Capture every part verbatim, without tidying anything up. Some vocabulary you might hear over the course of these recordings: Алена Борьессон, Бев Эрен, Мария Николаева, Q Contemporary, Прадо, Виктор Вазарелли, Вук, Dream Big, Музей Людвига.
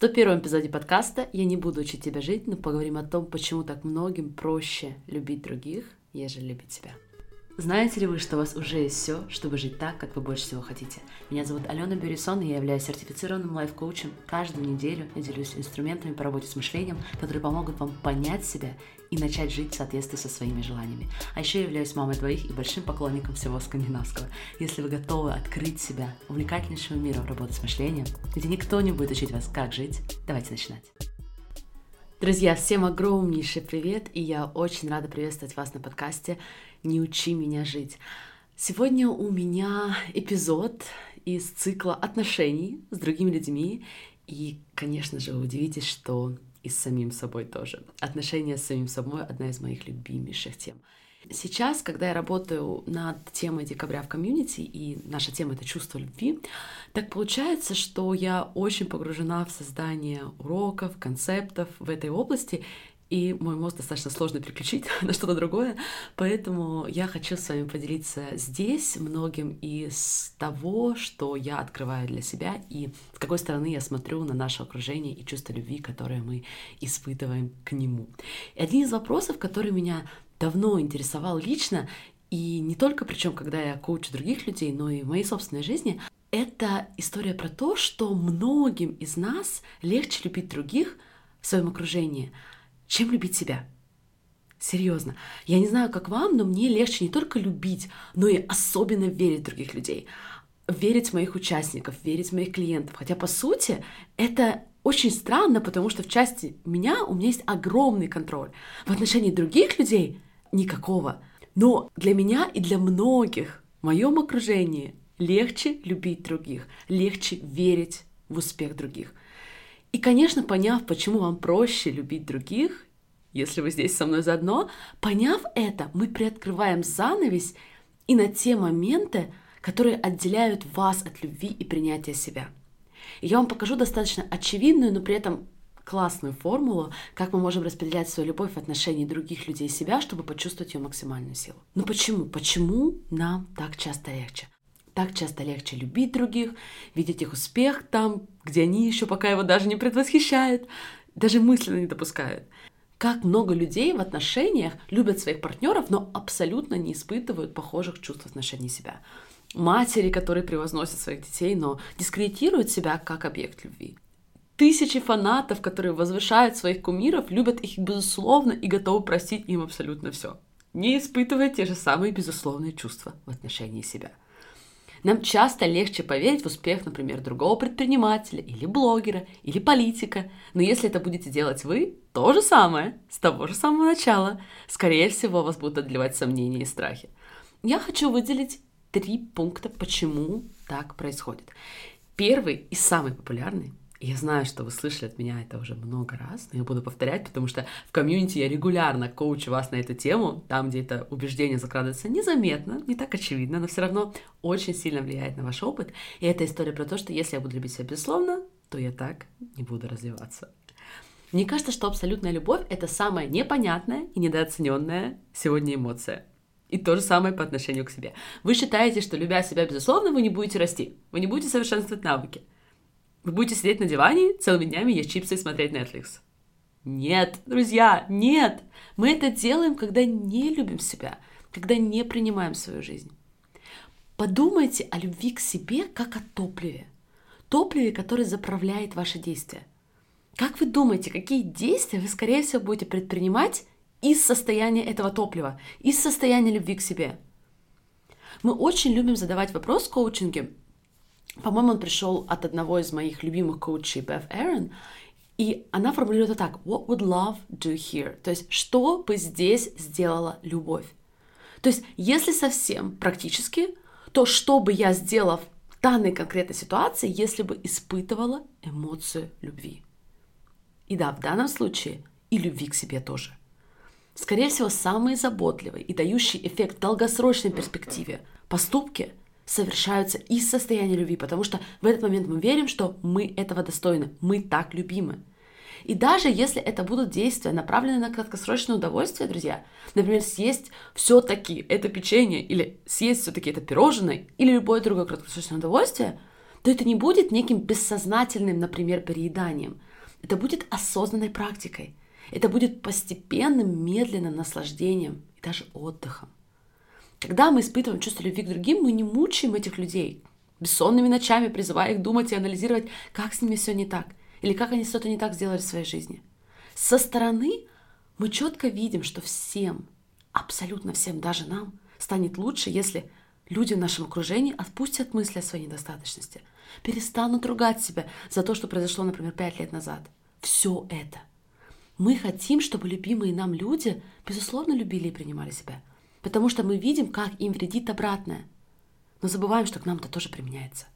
сто первом эпизоде подкаста «Я не буду учить тебя жить», но поговорим о том, почему так многим проще любить других, ежели любить себя. Знаете ли вы, что у вас уже есть все, чтобы жить так, как вы больше всего хотите? Меня зовут Алена Борьессон, и я являюсь сертифицированным лайф-коучем. Каждую неделю я делюсь инструментами по работе с мышлением, которые помогут вам понять себя и начать жить в соответствии со своими желаниями. А еще я являюсь мамой двоих и большим поклонником всего скандинавского. Если вы готовы открыть себя увлекательнейшему миру работы с мышлением, где никто не будет учить вас, как жить, давайте начинать. Друзья, всем огромнейший привет, и я очень рада приветствовать вас на подкасте «Не учи меня жить». Сегодня у меня эпизод из цикла отношений с другими людьми, и, конечно же, вы удивитесь, что и с самим собой тоже. Отношения с самим собой — одна из моих любимейших тем. Сейчас, когда я работаю над темой декабря в комьюнити, и наша тема — это чувство любви, так получается, что я очень погружена в создание уроков, концептов в этой области, и мой мозг достаточно сложно переключить на что-то другое, поэтому я хочу с вами поделиться здесь многим из того, что я открываю для себя, и с какой стороны я смотрю на наше окружение и чувство любви, которое мы испытываем к нему. И один из вопросов, который меня давно интересовал лично, и не только, причем, когда я коучу других людей, но и в моей собственной жизни, это история про то, что многим из нас легче любить других в своем окружении, чем любить себя. Серьезно. Я не знаю, как вам, но мне легче не только любить, но и особенно верить в других людей, верить в моих участников, верить в моих клиентов. Хотя, по сути, это очень странно, потому что в части меня у меня есть огромный контроль. В отношении других людей никакого. Но для меня и для многих в моем окружении легче любить других, легче верить в успех других. И, конечно, поняв, почему вам проще любить других, если вы здесь со мной заодно, поняв это, мы приоткрываем занавес и на те моменты, которые отделяют вас от любви и принятия себя. И я вам покажу достаточно очевидную, но при этом классную формулу, как мы можем распределять свою любовь в отношении других людей и себя, чтобы почувствовать ее максимальную силу. Но почему? Почему нам так часто легче? Так часто легче любить других, видеть их успех там, где они еще пока его даже не предвосхищают, даже мысленно не допускают. Как много людей в отношениях любят своих партнеров, но абсолютно не испытывают похожих чувств в отношении себя. Матери, которые превозносят своих детей, но дискредитируют себя как объект любви. Тысячи фанатов, которые возвышают своих кумиров, любят их безусловно и готовы простить им абсолютно все, не испытывая те же самые безусловные чувства в отношении себя. Нам часто легче поверить в успех, например, другого предпринимателя, или блогера, или политика. Но если это будете делать вы, то же самое, с того же самого начала, скорее всего, вас будут одолевать сомнения и страхи. Я хочу выделить три пункта, почему так происходит. Первый и самый популярный, и я знаю, что вы слышали от меня это уже много раз, но я буду повторять, потому что в комьюнити я регулярно коучу вас на эту тему, там, где это убеждение закрадывается незаметно, не так очевидно, но все равно очень сильно влияет на ваш опыт. И это история про то, что если я буду любить себя безусловно, то я так не буду развиваться. Мне кажется, что абсолютная любовь — это самая непонятная и недооцененная сегодня эмоция. И то же самое по отношению к себе. Вы считаете, что, любя себя безусловно, вы не будете расти, вы не будете совершенствовать навыки. Вы будете сидеть на диване целыми днями, есть чипсы и смотреть Netflix. Нет, друзья, нет! Мы это делаем, когда не любим себя, когда не принимаем свою жизнь. Подумайте о любви к себе как о топливе. Топливе, которое заправляет ваши действия. Как вы думаете, какие действия вы, скорее всего, будете предпринимать из состояния этого топлива, из состояния любви к себе? Мы очень любим задавать вопрос в коучинге. По-моему, он пришел от одного из моих любимых коучей, Бев Эрен, и она формулирует это так: What would love do here? То есть, что бы здесь сделала любовь? То есть, если совсем практически, то что бы я сделала в данной конкретной ситуации, если бы испытывала эмоцию любви? И да, в данном случае и любви к себе тоже. Скорее всего, самые заботливые и дающие эффект в долгосрочной перспективе поступки совершаются из состояния любви, потому что в этот момент мы верим, что мы этого достойны, мы так любимы. И даже если это будут действия, направленные на краткосрочное удовольствие, друзья, например, съесть все-таки это печенье, или съесть все-таки это пирожное, или любое другое краткосрочное удовольствие, то это не будет неким бессознательным, например, перееданием. Это будет осознанной практикой. Это будет постепенным, медленным наслаждением и даже отдыхом. Когда мы испытываем чувство любви к другим, мы не мучаем этих людей, бессонными ночами призывая их думать и анализировать, как с ними все не так, или как они что-то не так сделали в своей жизни. Со стороны мы четко видим, что всем, абсолютно всем, даже нам, станет лучше, если люди в нашем окружении отпустят мысли о своей недостаточности, перестанут ругать себя за то, что произошло, например, пять лет назад. Все это. Мы хотим, чтобы любимые нам люди, безусловно, любили и принимали себя, потому что мы видим, как им вредит обратное, но забываем, что к нам это тоже применяется.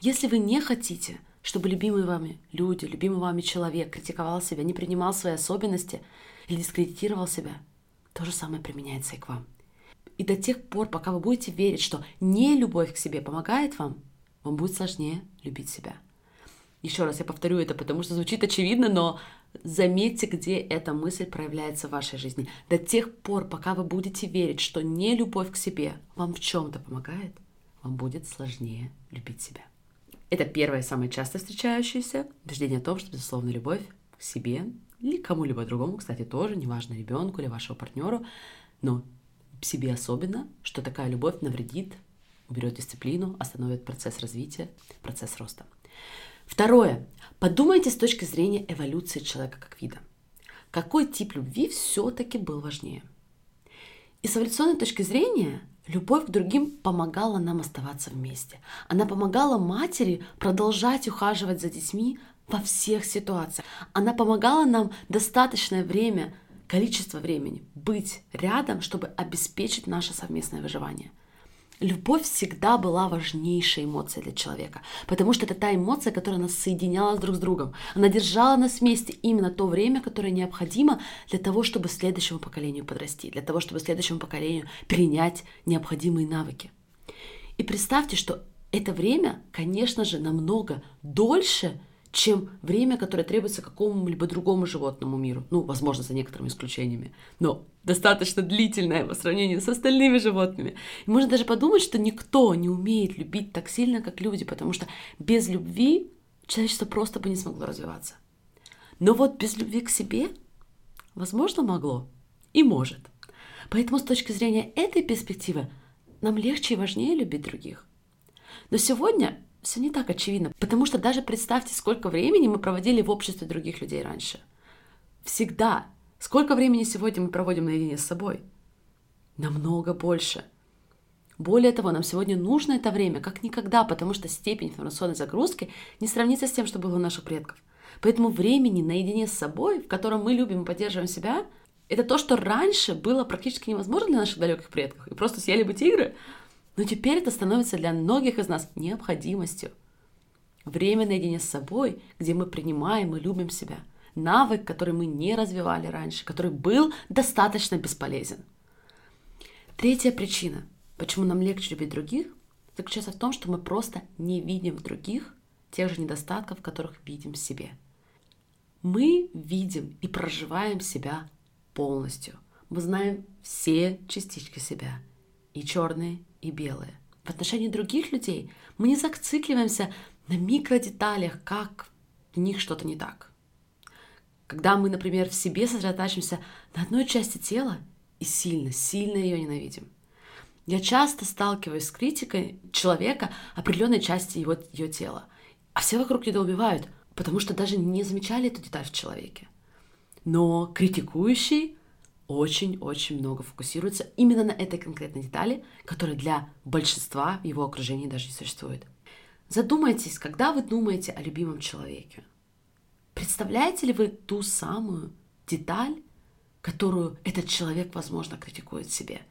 Если вы не хотите, чтобы любимые вами люди, любимый вами человек критиковал себя, не принимал свои особенности или дискредитировал себя, то же самое применяется и к вам. И до тех пор, пока вы будете верить, что нелюбовь к себе помогает вам, вам будет сложнее любить себя. Еще раз я повторю это, потому что звучит очевидно, но заметьте, где эта мысль проявляется в вашей жизни. До тех пор, пока вы будете верить, что нелюбовь к себе вам в чем-то помогает, вам будет сложнее любить себя. Это первое, самое часто встречающееся убеждение о том, что, безусловно, любовь к себе или к кому-либо другому, кстати, тоже, неважно, ребенку или вашему партнеру, но себе особенно, что такая любовь навредит, уберет дисциплину, остановит процесс развития, процесс роста. Второе. Подумайте с точки зрения эволюции человека как вида. Какой тип любви все-таки был важнее? И с эволюционной точки зрения любовь к другим помогала нам оставаться вместе. Она помогала матери продолжать ухаживать за детьми во всех ситуациях. Она помогала нам достаточное время количество времени быть рядом, чтобы обеспечить наше совместное выживание. Любовь всегда была важнейшей эмоцией для человека, потому что это та эмоция, которая нас соединяла друг с другом. Она держала нас вместе именно то время, которое необходимо для того, чтобы следующему поколению подрасти, для того, чтобы следующему поколению перенять необходимые навыки. И представьте, что это время, конечно же, намного дольше, чем время, которое требуется какому-либо другому животному миру. Ну, возможно, за некоторыми исключениями, но достаточно длительное по сравнению с остальными животными. И можно даже подумать, что никто не умеет любить так сильно, как люди, потому что без любви человечество просто бы не смогло развиваться. Но вот без любви к себе, возможно, могло и может. Поэтому с точки зрения этой перспективы нам легче и важнее любить других. Но сегодня все не так очевидно, потому что даже представьте, сколько времени мы проводили в обществе других людей раньше. Всегда. Сколько времени сегодня мы проводим наедине с собой? Намного больше. Более того, нам сегодня нужно это время, как никогда, потому что степень информационной загрузки не сравнится с тем, что было у наших предков. Поэтому времени наедине с собой, в котором мы любим и поддерживаем себя, это то, что раньше было практически невозможно для наших далеких предков, и просто съели бы тигры. Но теперь это становится для многих из нас необходимостью. Время наедине с собой, где мы принимаем и любим себя. Навык, который мы не развивали раньше, который был достаточно бесполезен. Третья причина, почему нам легче любить других, заключается в том, что мы просто не видим в других тех же недостатков, которых видим в себе. Мы видим и проживаем себя полностью. Мы знаем все частички себя. И черные, и белые. В отношении других людей мы не зацикливаемся на микродеталях, как в них что-то не так. Когда мы, например, в себе сосредотачиваемся на одной части тела и сильно, сильно ее ненавидим. Я часто сталкиваюсь с критикой человека определенной части его, ее тела, а все вокруг недоумевают, потому что даже не замечали эту деталь в человеке. Но критикующий очень-очень много фокусируется именно на этой конкретной детали, которая для большинства его окружения даже не существует. Задумайтесь, когда вы думаете о любимом человеке, представляете ли вы ту самую деталь, которую этот человек, возможно, критикует в себе?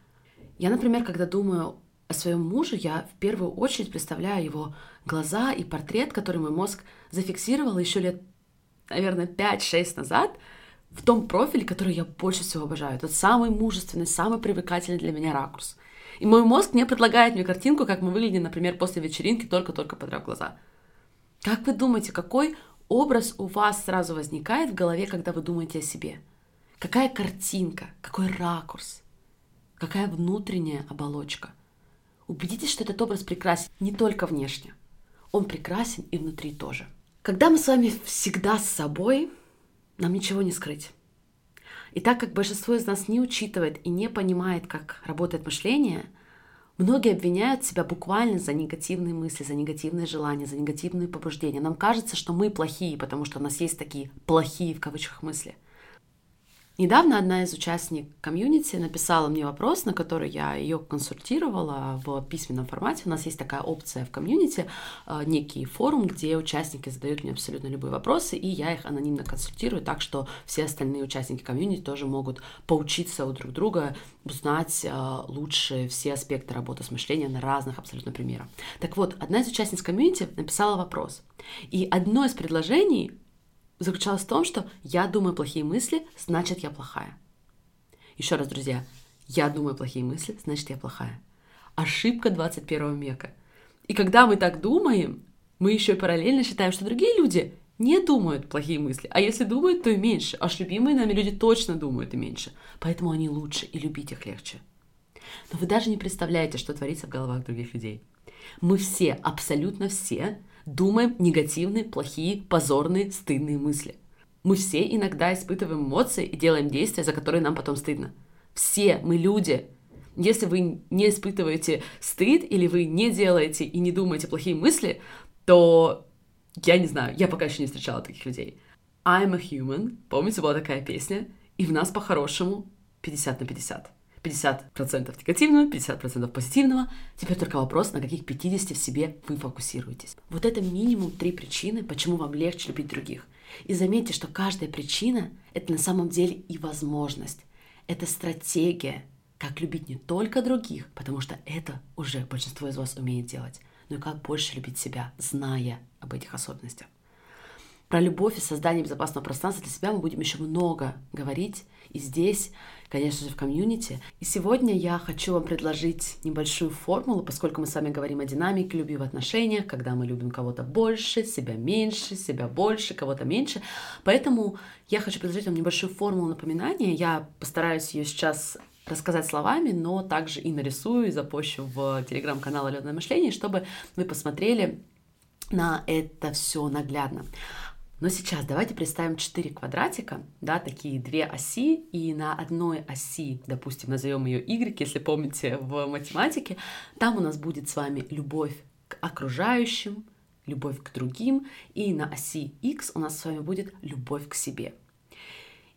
Я, например, когда думаю о своем муже, я в первую очередь представляю его глаза и портрет, который мой мозг зафиксировал еще лет, наверное, пять-шесть назад, в том профиле, который я больше всего обожаю. Тот самый мужественный, самый привлекательный для меня ракурс. И мой мозг не предлагает мне картинку, как мы выглядим, например, после вечеринки, только-только подрав глаза. Как вы думаете, какой образ у вас сразу возникает в голове, когда вы думаете о себе? Какая картинка, какой ракурс, какая внутренняя оболочка? Убедитесь, что этот образ прекрасен не только внешне. он прекрасен и внутри тоже. Когда мы с вами всегда с собой, нам ничего не скрыть. И так как большинство из нас не учитывает и не понимает, как работает мышление, многие обвиняют себя буквально за негативные мысли, за негативные желания, за негативные побуждения. Нам кажется, что мы плохие, потому что у нас есть такие «плохие» в кавычках мысли. Недавно одна из участниц комьюнити написала мне вопрос, на который я ее консультировала в письменном формате. У нас есть такая опция в комьюнити, некий форум, где участники задают мне абсолютно любые вопросы, и я их анонимно консультирую, так что все остальные участники комьюнити тоже могут поучиться у друг друга, узнать лучше все аспекты работы с мышлением на разных абсолютно примерах. Так вот, одна из участниц комьюнити написала вопрос, и одно из предложений заключалось в том, что я думаю плохие мысли, значит я плохая. Еще раз, друзья, я думаю плохие мысли, значит я плохая. Ошибка двадцать первого века. И когда мы так думаем, мы еще и параллельно считаем, что другие люди не думают плохие мысли, а если думают, то и меньше. Аж любимые нами люди точно думают и меньше, поэтому они лучше и любить их легче. Но вы даже не представляете, что творится в головах других людей. Мы все, абсолютно все, думаем негативные, плохие, позорные, стыдные мысли. Мы все иногда испытываем эмоции и делаем действия, за которые нам потом стыдно. Все мы люди. Если вы не испытываете стыд или вы не делаете и не думаете плохие мысли, то я не знаю, я пока еще не встречала таких людей. I'm a human. Помните, была такая песня? И в нас по-хорошему пятьдесят на пятьдесят. пятьдесят процентов негативного, пятьдесят процентов позитивного. Теперь только вопрос, на каких пятидесяти в себе вы фокусируетесь. Вот это минимум три причины, почему вам легче любить других. И заметьте, что каждая причина — это на самом деле и возможность. Это стратегия, как любить не только других, потому что это уже большинство из вас умеет делать, но и как больше любить себя, зная об этих особенностях. Про любовь и создание безопасного пространства для себя мы будем еще много говорить и здесь, конечно же, в комьюнити. И сегодня я хочу вам предложить небольшую формулу, поскольку мы с вами говорим о динамике любви в отношениях, когда мы любим кого-то больше, себя меньше, себя больше, кого-то меньше. Поэтому я хочу предложить вам небольшую формулу напоминания. Я постараюсь ее сейчас рассказать словами, но также и нарисую, и запущу в телеграм-канал «Алена Мышление», чтобы вы посмотрели на это все наглядно. Но сейчас давайте представим четыре квадратика, да, такие две оси, и на одной оси, допустим, назовем ее Y, если помните в математике, там у нас будет с вами любовь к окружающим, любовь к другим, и на оси X у нас с вами будет любовь к себе.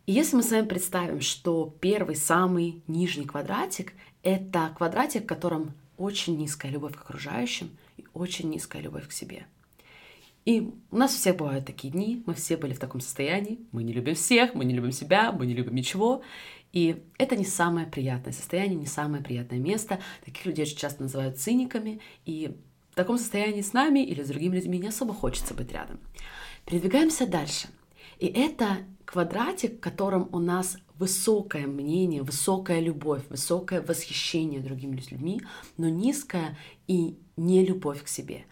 И если мы с вами представим, что первый самый нижний квадратик — это квадратик, в котором очень низкая любовь к окружающим и очень низкая любовь к себе. И у нас у всех бывают такие дни, мы все были в таком состоянии, мы не любим всех, мы не любим себя, мы не любим ничего. И это не самое приятное состояние, не самое приятное место. Таких людей очень часто называют циниками, и в таком состоянии с нами или с другими людьми не особо хочется быть рядом. Передвигаемся дальше. И это квадратик, в котором у нас высокое мнение, высокая любовь, высокое восхищение другими людьми, но низкая и не любовь к себе.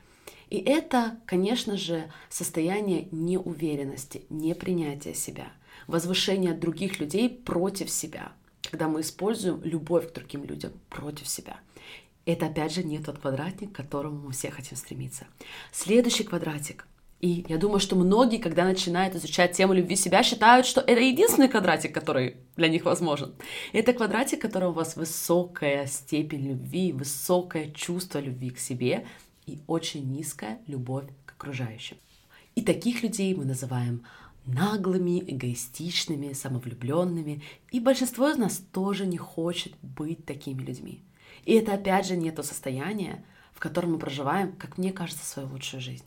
И это, конечно же, состояние неуверенности, непринятия себя, возвышения других людей против себя, когда мы используем любовь к другим людям против себя. Это, опять же, не тот квадратик, к которому мы все хотим стремиться. Следующий квадратик. И я думаю, что многие, когда начинают изучать тему любви себя, считают, что это единственный квадратик, который для них возможен. Это квадратик, в котором у вас высокая степень любви, высокое чувство любви к себе – и очень низкая любовь к окружающим. И таких людей мы называем наглыми, эгоистичными, самовлюбленными. И большинство из нас тоже не хочет быть такими людьми. И это, опять же, не то состояние, в котором мы проживаем, как мне кажется, свою лучшую жизнь.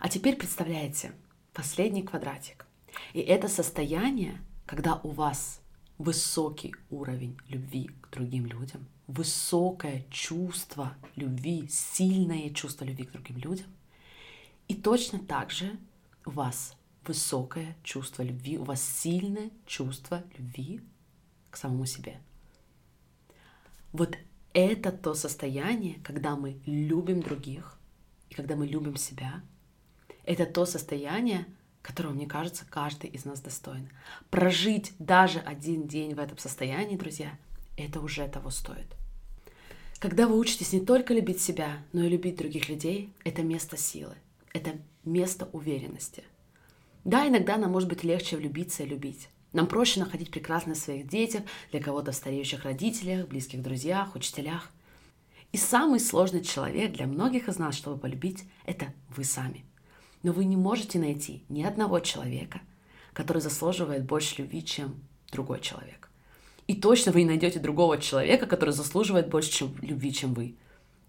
А теперь представляете последний квадратик. И это состояние, когда у вас высокий уровень любви к другим людям, высокое чувство любви, сильное чувство любви к другим людям. И точно так же у вас высокое чувство любви, у вас сильное чувство любви к самому себе. Вот это то состояние, когда мы любим других и когда мы любим себя. Это то состояние, которого, мне кажется, каждый из нас достоин. Прожить даже один день в этом состоянии, друзья, это уже того стоит. Когда вы учитесь не только любить себя, но и любить других людей, это место силы. это место уверенности. Да, иногда нам может быть легче влюбиться и любить. Нам проще находить прекрасное в своих детях, для кого-то в стареющих родителях, близких друзьях, учителях. И самый сложный человек для многих из нас, чтобы полюбить, это вы сами. Но вы не можете найти ни одного человека, который заслуживает больше любви, чем другой человек. И точно вы не найдете другого человека, который заслуживает больше чем любви, чем вы.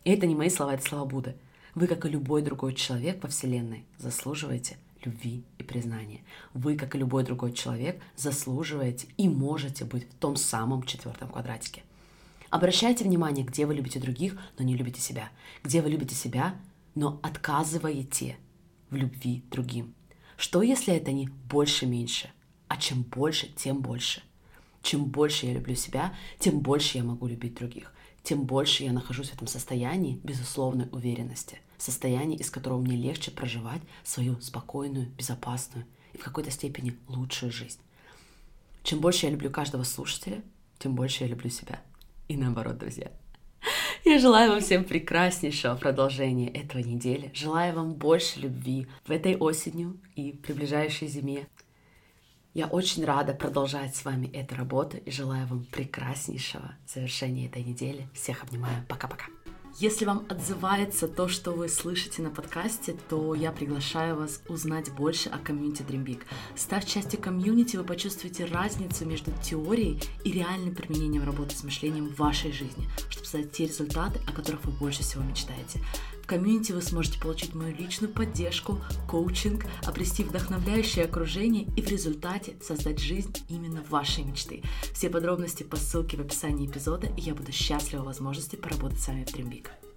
И это не мои слова, это слова Будды. Вы, как и любой другой человек во Вселенной, заслуживаете любви и признания. Вы, как и любой другой человек, заслуживаете и можете быть в том самом четвертом квадратике. Обращайте внимание, где вы любите других, но не любите себя. Где вы любите себя, но отказываете в любви другим. Что, если это не больше-меньше? А чем больше, тем больше. Чем больше я люблю себя, тем больше я могу любить других. Тем больше я нахожусь в этом состоянии безусловной уверенности. Состоянии, из которого мне легче проживать свою спокойную, безопасную и в какой-то степени лучшую жизнь. Чем больше я люблю каждого слушателя, тем больше я люблю себя. И наоборот, друзья. Я желаю вам всем прекраснейшего продолжения этого недели. Желаю вам больше любви в этой осенью и приближающей зиме. Я очень рада продолжать с вами эту работу и желаю вам прекраснейшего завершения этой недели. Всех обнимаю. Пока-пока. Если вам отзывается то, что вы слышите на подкасте, то я приглашаю вас узнать больше о комьюнити Dream Big. Став частью комьюнити, вы почувствуете разницу между теорией и реальным применением работы с мышлением в вашей жизни, чтобы создать те результаты, о которых вы больше всего мечтаете. В комьюнити вы сможете получить мою личную поддержку, коучинг, обрести вдохновляющее окружение и в результате создать жизнь именно вашей мечты. Все подробности по ссылке в описании эпизода, и я буду счастлива возможности поработать с вами в Dream Big.